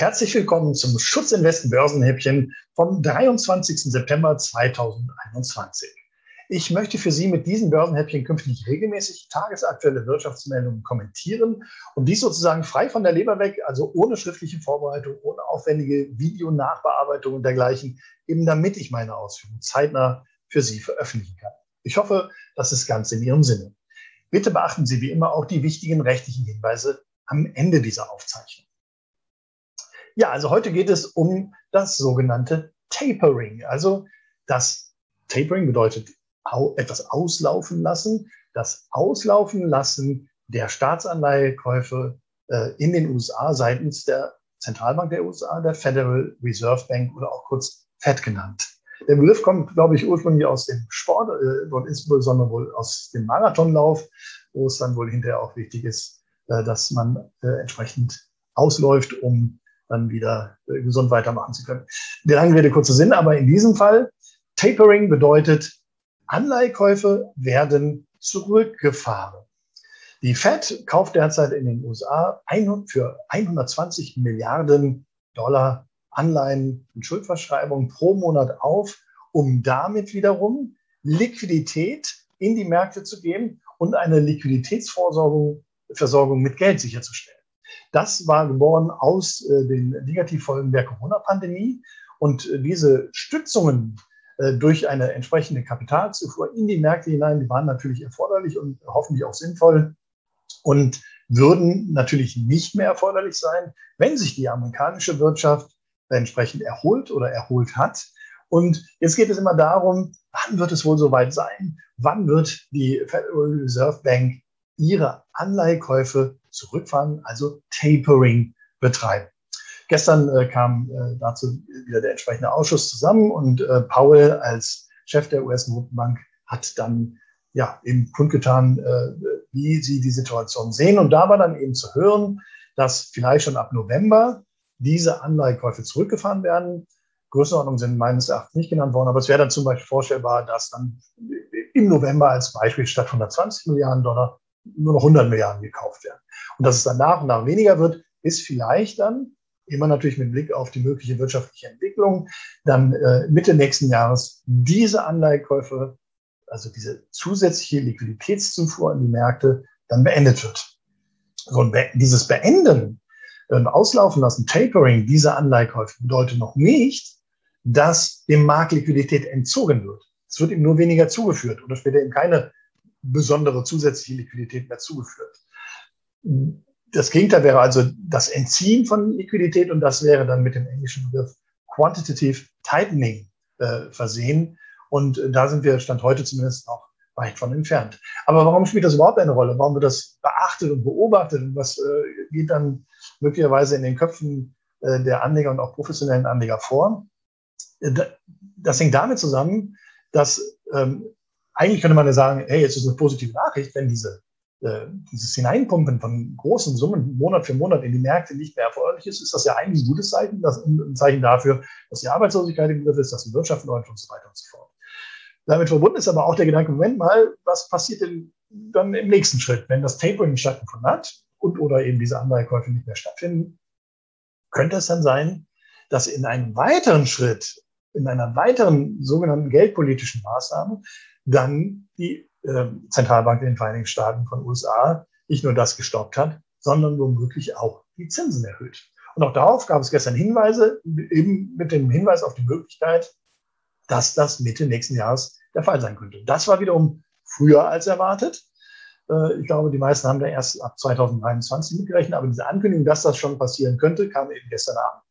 Herzlich willkommen zum Schutzinvest Börsenhäppchen vom 23. September 2021. Ich möchte für Sie mit diesen Börsenhäppchen künftig regelmäßig tagesaktuelle Wirtschaftsmeldungen kommentieren und dies sozusagen frei von der Leber weg, also ohne schriftliche Vorbereitung, ohne aufwendige Video-Nachbearbeitung und dergleichen, eben damit ich meine Ausführungen zeitnah für Sie veröffentlichen kann. Ich hoffe, das ist ganz in Ihrem Sinne. Bitte beachten Sie wie immer auch die wichtigen rechtlichen Hinweise am Ende dieser Aufzeichnung. Ja, also heute geht es um das sogenannte Tapering. Also das Tapering bedeutet etwas auslaufen lassen. Das Auslaufen lassen der Staatsanleihekäufe in den USA seitens der Zentralbank der USA, der Federal Reserve Bank oder auch kurz Fed genannt. Der Begriff kommt, glaube ich, ursprünglich aus dem Sport, insbesondere wohl aus dem Marathonlauf, wo es dann wohl hinterher auch wichtig ist, dass man entsprechend ausläuft, um dann wieder gesund weitermachen zu können. Die lange Rede, kurzer Sinn, aber in diesem Fall, Tapering bedeutet, Anleihekäufe werden zurückgefahren. Die Fed kauft derzeit in den USA für 120 Milliarden $120 Milliarden Anleihen und Schuldverschreibungen pro Monat auf, um damit wiederum Liquidität in die Märkte zu geben und eine Liquiditätsversorgung mit Geld sicherzustellen. Das war geboren aus den Negativfolgen der Corona-Pandemie und diese Stützungen durch eine entsprechende Kapitalzufuhr in die Märkte hinein, die waren natürlich erforderlich und hoffentlich auch sinnvoll und würden natürlich nicht mehr erforderlich sein, wenn sich die amerikanische Wirtschaft entsprechend erholt oder erholt hat. Und jetzt geht es immer darum, wann wird es wohl soweit sein? Wann wird die Federal Reserve Bank ihre Anleihekäufe zurückfahren, also Tapering betreiben. Gestern kam dazu wieder der entsprechende Ausschuss zusammen und Powell als Chef der US-Notenbank hat dann ja eben kundgetan, wie sie die Situation sehen. Und da war dann eben zu hören, dass vielleicht schon ab November diese Anleihekäufe zurückgefahren werden. Größenordnungen sind meines Erachtens nicht genannt worden, aber es wäre dann zum Beispiel vorstellbar, dass dann im November als Beispiel statt 120 Milliarden $ nur noch 100 Milliarden gekauft werden. Und dass es dann nach und nach weniger wird, ist vielleicht dann, immer natürlich mit Blick auf die mögliche wirtschaftliche Entwicklung, dann Mitte nächsten Jahres diese Anleihekäufe, also diese zusätzliche Liquiditätszufuhr in die Märkte, dann beendet wird. So, und dieses Beenden, Auslaufen lassen, Tapering dieser Anleihekäufe bedeutet noch nicht, dass dem Markt Liquidität entzogen wird. Es wird ihm nur weniger zugeführt oder später eben keine besondere zusätzliche Liquidität mehr zugeführt. Das Gegenteil wäre also das Entziehen von Liquidität und das wäre dann mit dem englischen Begriff Quantitative Tightening versehen. Und da sind wir Stand heute zumindest noch weit von entfernt. Aber warum spielt das überhaupt eine Rolle? Warum wird das beachtet und beobachtet? Und was geht dann möglicherweise in den Köpfen der Anleger und auch professionellen Anleger vor? Das hängt damit zusammen, dass eigentlich könnte man ja sagen, hey, jetzt ist eine positive Nachricht, wenn dieses Hineinpumpen von großen Summen Monat für Monat in die Märkte nicht mehr erforderlich ist, ist das ja eigentlich ein gutes Zeichen, ein Zeichen dafür, dass die Arbeitslosigkeit im Griff ist, dass die Wirtschaft läuft und so weiter und so fort. Damit verbunden ist aber auch der Gedanke, Moment mal, was passiert denn dann im nächsten Schritt, wenn das Tapering stattgefunden hat und oder eben diese Anleihekäufe nicht mehr stattfinden? Könnte es dann sein, dass in einem weiteren Schritt, in einer weiteren sogenannten geldpolitischen Maßnahme, dann die Zentralbank in den Vereinigten Staaten von USA nicht nur das gestoppt hat, sondern womöglich auch die Zinsen erhöht. Und auch darauf gab es gestern Hinweise, eben mit dem Hinweis auf die Möglichkeit, dass das Mitte nächsten Jahres der Fall sein könnte. Das war wiederum früher als erwartet. Ich glaube, die meisten haben da erst ab 2023 mitgerechnet, aber diese Ankündigung, dass das schon passieren könnte, kam eben gestern Abend.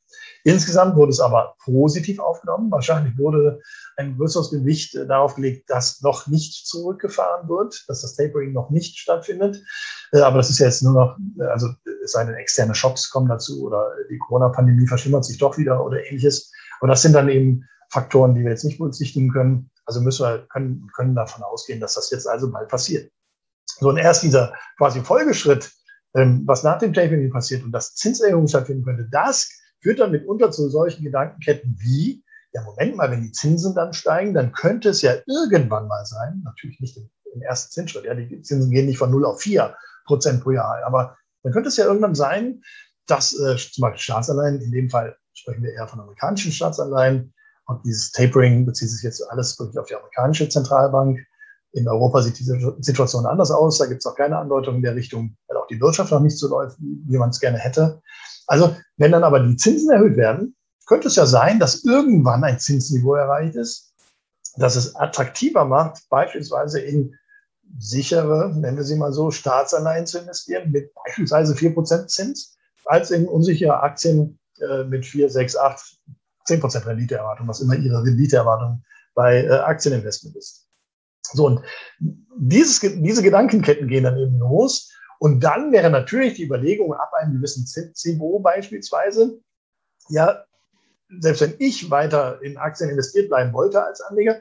Insgesamt wurde es aber positiv aufgenommen. Wahrscheinlich wurde ein größeres Gewicht darauf gelegt, dass noch nicht zurückgefahren wird, dass das Tapering noch nicht stattfindet. Aber das ist ja jetzt nur noch, also es sei denn, externe Schocks kommen dazu oder die Corona-Pandemie verschlimmert sich doch wieder oder ähnliches. Und das sind dann eben Faktoren, die wir jetzt nicht berücksichtigen können. Also können davon ausgehen, dass das jetzt also bald passiert. So, und erst dieser quasi Folgeschritt, was nach dem Tapering passiert und dass Zinserhöhung stattfinden könnte, das führt dann mitunter zu solchen Gedankenketten wie, ja Moment mal, wenn die Zinsen dann steigen, dann könnte es ja irgendwann mal sein, natürlich nicht im ersten Zinsschritt, ja, die Zinsen gehen nicht von 0 auf 4% pro Jahr, aber dann könnte es ja irgendwann sein, dass zum Beispiel Staatsanleihen, in dem Fall sprechen wir eher von amerikanischen Staatsanleihen, und dieses Tapering bezieht sich jetzt alles wirklich auf die amerikanische Zentralbank. In Europa sieht diese Situation anders aus. Da gibt es auch keine Andeutung in der Richtung, weil auch die Wirtschaft noch nicht so läuft, wie man es gerne hätte. Also wenn dann aber die Zinsen erhöht werden, könnte es ja sein, dass irgendwann ein Zinsniveau erreicht ist, dass es attraktiver macht, beispielsweise in sichere, nennen wir sie mal so, Staatsanleihen zu investieren mit beispielsweise 4% Zins, als in unsichere Aktien mit 4, 6, 8, 10% Renditeerwartung, was immer Ihre Renditeerwartung bei Aktieninvestment ist. So, und diese Gedankenketten gehen dann eben los. Und dann wäre natürlich die Überlegung ab einem gewissen Zinsniveau beispielsweise, ja, selbst wenn ich weiter in Aktien investiert bleiben wollte als Anleger,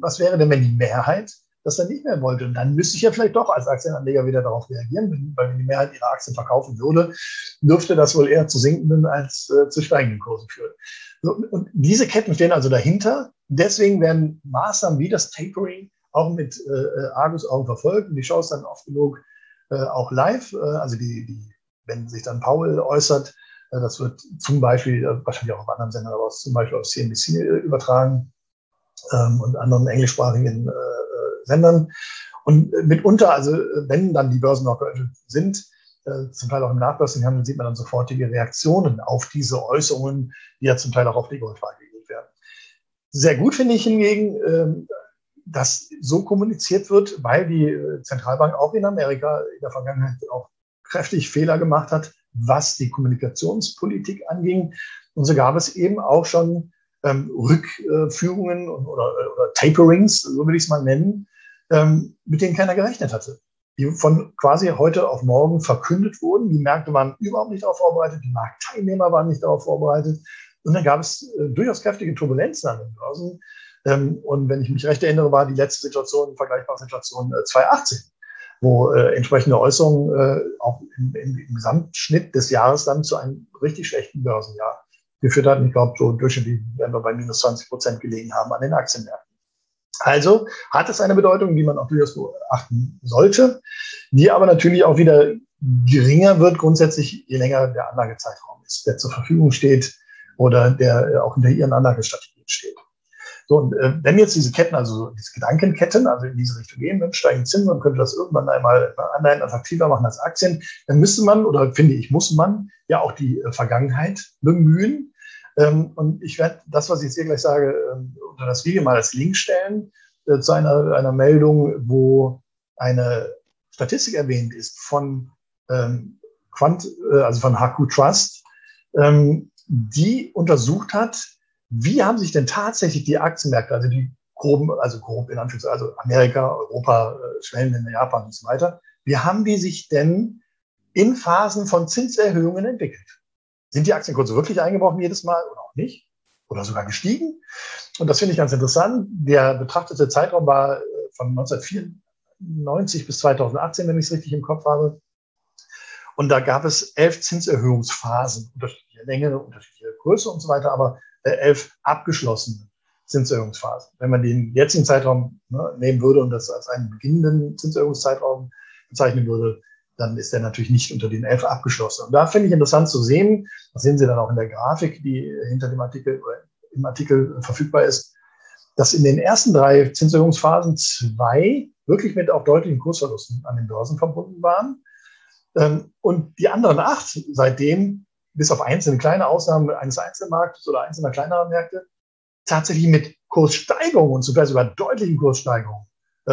was wäre denn, wenn die Mehrheit das dann nicht mehr wollte? Und dann müsste ich ja vielleicht doch als Aktienanleger wieder darauf reagieren, weil wenn die Mehrheit ihre Aktien verkaufen würde, dürfte das wohl eher zu sinkenden als zu steigenden Kursen führen. So, und diese Ketten stehen also dahinter. Deswegen werden Maßnahmen wie das Tapering auch mit Argusaugen verfolgt. Und ich schaue es dann oft genug auch live. Also wenn sich dann Powell äußert, das wird zum Beispiel, wahrscheinlich auch auf anderen Sendern, aber zum Beispiel auf CNBC übertragen und anderen englischsprachigen Sendern. Und mitunter, also wenn dann die Börsen noch geöffnet sind, zum Teil auch im Nachbörsenhandel, sieht man dann sofortige Reaktionen auf diese Äußerungen, die ja zum Teil auch auf die Goldfrage gelegt werden. Sehr gut finde ich hingegen, dass so kommuniziert wird, weil die Zentralbank auch in Amerika in der Vergangenheit auch kräftig Fehler gemacht hat, was die Kommunikationspolitik anging. Und so gab es eben auch schon Rückführungen oder Taperings, so will ich es mal nennen, mit denen keiner gerechnet hatte, die von quasi heute auf morgen verkündet wurden. Die Märkte waren überhaupt nicht darauf vorbereitet, die Marktteilnehmer waren nicht darauf vorbereitet. Und dann gab es durchaus kräftige Turbulenzen an den Börsen. Und wenn ich mich recht erinnere, war die letzte Situation, vergleichbare Situation 2018, wo entsprechende Äußerungen auch im Gesamtschnitt des Jahres dann zu einem richtig schlechten Börsenjahr geführt hatten. Ich glaube, so durchschnittlich werden wir bei minus 20% gelegen haben an den Aktienmärkten. Also hat es eine Bedeutung, die man auch durchaus beachten sollte, die aber natürlich auch wieder geringer wird grundsätzlich, je länger der Anlagezeitraum ist, der zur Verfügung steht oder der auch hinter Ihren Anlagestrategien steht. So, und wenn jetzt diese Ketten, also diese Gedankenketten, also in diese Richtung gehen, dann steigen Zinsen und könnte das irgendwann einmal Anleihen attraktiver machen als Aktien, dann müsste man, oder finde ich, muss man ja auch die Vergangenheit bemühen. Und ich werde das, was ich jetzt hier gleich sage, unter das Video mal als Link stellen zu einer Meldung, wo eine Statistik erwähnt ist von von Haku Trust, die untersucht hat, wie haben sich denn tatsächlich die Aktienmärkte, also die groben, also grob in Anführungszeichen, also Amerika, Europa, Schwellenländer, Japan und so weiter, wie haben die sich denn in Phasen von Zinserhöhungen entwickelt? Sind die Aktienkurse wirklich eingebrochen jedes Mal oder auch nicht? Oder sogar gestiegen? Und das finde ich ganz interessant. Der betrachtete Zeitraum war von 1994 bis 2018, wenn ich es richtig im Kopf habe. Und da gab es 11 Zinserhöhungsphasen, unterschiedliche Länge, unterschiedliche Größe und so weiter, aber 11 abgeschlossene Zinserhöhungsphasen. Wenn man den jetzigen Zeitraum nehmen würde und das als einen beginnenden Zinserhöhungszeitraum bezeichnen würde, dann ist der natürlich nicht unter den 11 abgeschlossen. Und da finde ich interessant zu sehen, das sehen Sie dann auch in der Grafik, die hinter dem Artikel oder im Artikel verfügbar ist, dass in den ersten 3 Zinserhöhungsphasen 2 wirklich mit auch deutlichen Kursverlusten an den Börsen verbunden waren. Und die anderen 8 seitdem, bis auf einzelne kleine Ausnahmen eines Einzelmarktes oder einzelner kleinerer Märkte, tatsächlich mit Kurssteigerungen und sogar deutlichen Kurssteigerungen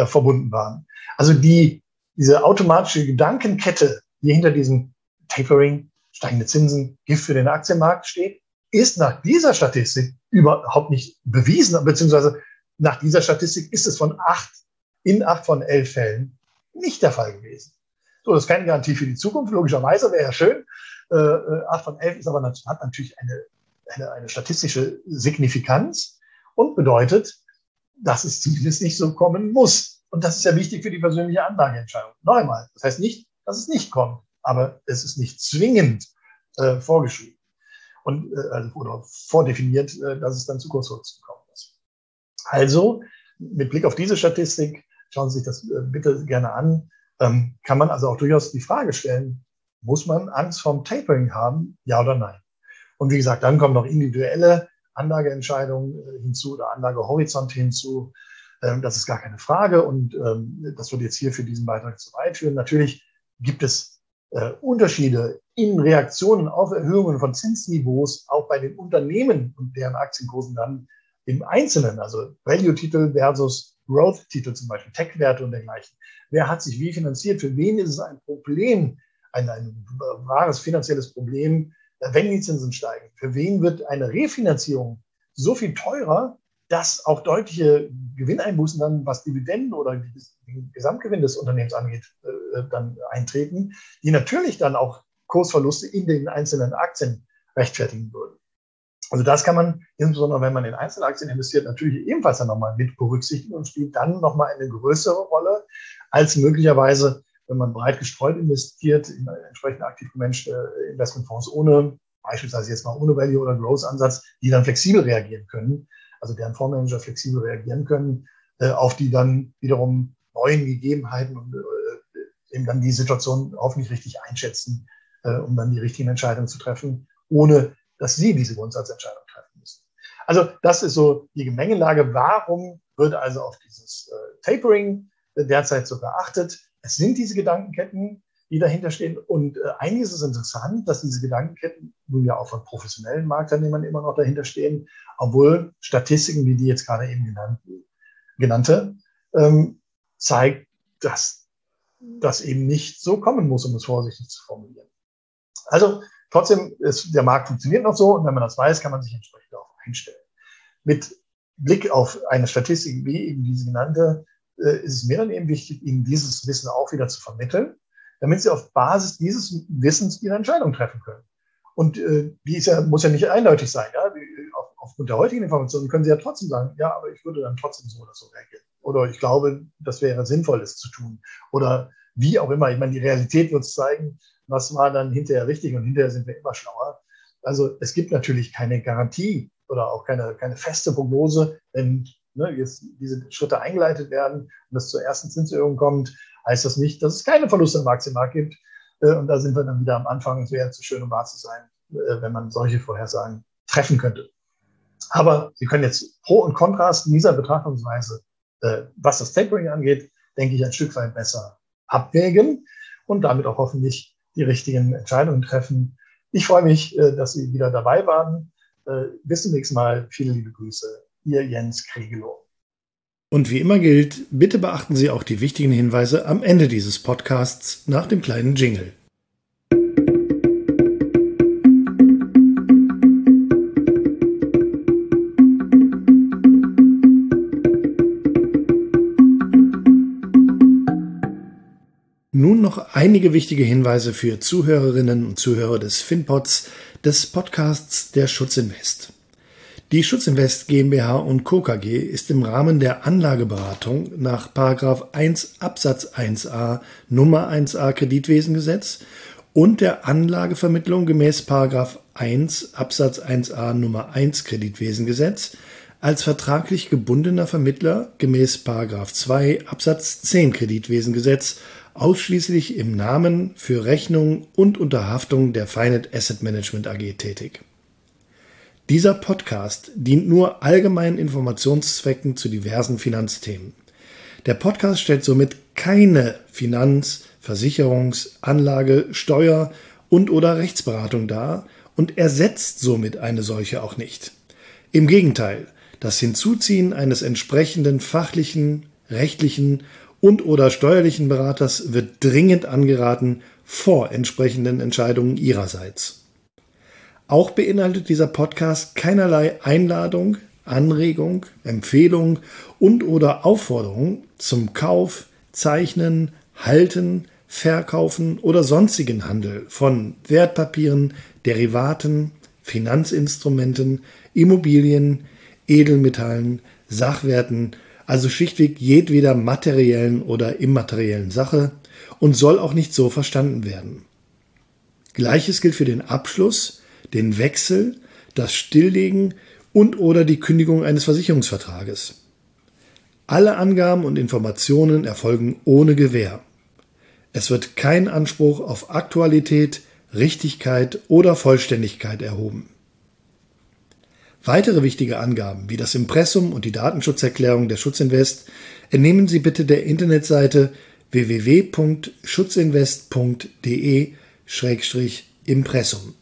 verbunden waren. Also diese automatische Gedankenkette, die hinter diesem Tapering, steigende Zinsen, Gift für den Aktienmarkt steht, ist nach dieser Statistik überhaupt nicht bewiesen, beziehungsweise nach dieser Statistik ist es in 8 von 11 Fällen nicht der Fall gewesen. So, das ist keine Garantie für die Zukunft, logischerweise, wäre ja schön. 8 von 11 ist aber, hat natürlich eine statistische Signifikanz und bedeutet, dass es zumindest nicht so kommen muss. Und das ist ja wichtig für die persönliche Anlageentscheidung. Noch einmal, das heißt nicht, dass es nicht kommt, aber es ist nicht zwingend vorgeschrieben und oder vordefiniert, dass es dann zu Kursverlusten kommen muss. Also, mit Blick auf diese Statistik, schauen Sie sich das bitte gerne an, kann man also auch durchaus die Frage stellen, Muss man Angst vorm Tapering haben, ja oder nein? Und wie gesagt, dann kommen noch individuelle Anlageentscheidungen hinzu oder Anlagehorizonte hinzu. Das ist gar keine Frage und das wird jetzt hier für diesen Beitrag zu weit führen. Natürlich gibt es Unterschiede in Reaktionen auf Erhöhungen von Zinsniveaus, auch bei den Unternehmen und deren Aktienkursen dann im Einzelnen, also Value-Titel versus Growth-Titel zum Beispiel, Tech-Werte und dergleichen. Wer hat sich wie finanziert? Für wen ist es ein Problem, ein wahres finanzielles Problem, wenn die Zinsen steigen? Für wen wird eine Refinanzierung so viel teurer, dass auch deutliche Gewinneinbußen dann, was Dividenden oder den Gesamtgewinn des Unternehmens angeht, dann eintreten, die natürlich dann auch Kursverluste in den einzelnen Aktien rechtfertigen würden. Also das kann man, insbesondere wenn man in Einzelaktien investiert, natürlich ebenfalls dann nochmal mit berücksichtigen und spielt dann nochmal eine größere Rolle, als möglicherweise, wenn man breit gestreut investiert, in entsprechend aktiv gemanagte Investmentfonds ohne, beispielsweise jetzt mal ohne Value- oder Growth-Ansatz, die dann flexibel reagieren können, also deren Fondsmanager flexibel reagieren können, auf die dann wiederum neuen Gegebenheiten und eben dann die Situation hoffentlich richtig einschätzen, um dann die richtigen Entscheidungen zu treffen, ohne dass sie diese Grundsatzentscheidung treffen müssen. Also das ist so die Gemengelage. Warum wird also auf dieses Tapering derzeit so geachtet? Es sind diese Gedankenketten, die dahinter stehen. Und einiges ist interessant, dass diese Gedankenketten nun ja auch von professionellen Marktteilnehmern immer noch dahinter stehen, obwohl Statistiken, wie die jetzt gerade eben genannte, zeigt, dass das eben nicht so kommen muss, um es vorsichtig zu formulieren. Also trotzdem, der Markt funktioniert noch so und wenn man das weiß, kann man sich entsprechend darauf einstellen. Mit Blick auf eine Statistik wie eben diese genannte, ist es mir dann eben wichtig, Ihnen dieses Wissen auch wieder zu vermitteln, damit Sie auf Basis dieses Wissens Ihre Entscheidung treffen können. Und die ist ja, muss ja nicht eindeutig sein. Ja? Aufgrund der heutigen Informationen können Sie ja trotzdem sagen, ja, aber ich würde dann trotzdem so oder so reagieren. Oder ich glaube, das wäre sinnvoll, das zu tun. Oder wie auch immer. Ich meine, die Realität wird es zeigen, was war dann hinterher richtig und hinterher sind wir immer schlauer. Also es gibt natürlich keine Garantie oder auch keine feste Prognose, wenn jetzt diese Schritte eingeleitet werden und es zur ersten Zinserhöhung kommt, heißt das nicht, dass es keine Verluste im Aktienmarkt gibt. Und da sind wir dann wieder am Anfang. Es wäre zu schön, um wahr zu sein, wenn man solche Vorhersagen treffen könnte. Aber Sie können jetzt Pro und Kontrast in dieser Betrachtungsweise, was das Tapering angeht, denke ich, ein Stück weit besser abwägen und damit auch hoffentlich die richtigen Entscheidungen treffen. Ich freue mich, dass Sie wieder dabei waren. Bis zum nächsten Mal. Viele liebe Grüße. Ihr Jens Kriegelow. Und wie immer gilt, bitte beachten Sie auch die wichtigen Hinweise am Ende dieses Podcasts nach dem kleinen Jingle. Nun noch einige wichtige Hinweise für Zuhörerinnen und Zuhörer des FinPods, des Podcasts der Schutzinvest. Die Schutzinvest GmbH und Co. KG ist im Rahmen der Anlageberatung nach § 1 Absatz 1a Nummer 1a Kreditwesengesetz und der Anlagevermittlung gemäß § 1 Absatz 1a Nummer 1 Kreditwesengesetz als vertraglich gebundener Vermittler gemäß § 2 Absatz 10 Kreditwesengesetz ausschließlich im Namen, für Rechnung und unter Haftung der Finet Asset Management AG tätig. Dieser Podcast dient nur allgemeinen Informationszwecken zu diversen Finanzthemen. Der Podcast stellt somit keine Finanz-, Versicherungs-, Anlage-, Steuer- und/oder Rechtsberatung dar und ersetzt somit eine solche auch nicht. Im Gegenteil, das Hinzuziehen eines entsprechenden fachlichen, rechtlichen und/oder steuerlichen Beraters wird dringend angeraten vor entsprechenden Entscheidungen ihrerseits. Auch beinhaltet dieser Podcast keinerlei Einladung, Anregung, Empfehlung und/oder Aufforderung zum Kauf, Zeichnen, Halten, Verkaufen oder sonstigen Handel von Wertpapieren, Derivaten, Finanzinstrumenten, Immobilien, Edelmetallen, Sachwerten, also schlichtweg jedweder materiellen oder immateriellen Sache und soll auch nicht so verstanden werden. Gleiches gilt für den Abschluss, den Wechsel, das Stilllegen und/oder die Kündigung eines Versicherungsvertrages. Alle Angaben und Informationen erfolgen ohne Gewähr. Es wird kein Anspruch auf Aktualität, Richtigkeit oder Vollständigkeit erhoben. Weitere wichtige Angaben wie das Impressum und die Datenschutzerklärung der Schutzinvest entnehmen Sie bitte der Internetseite www.schutzinvest.de/impressum.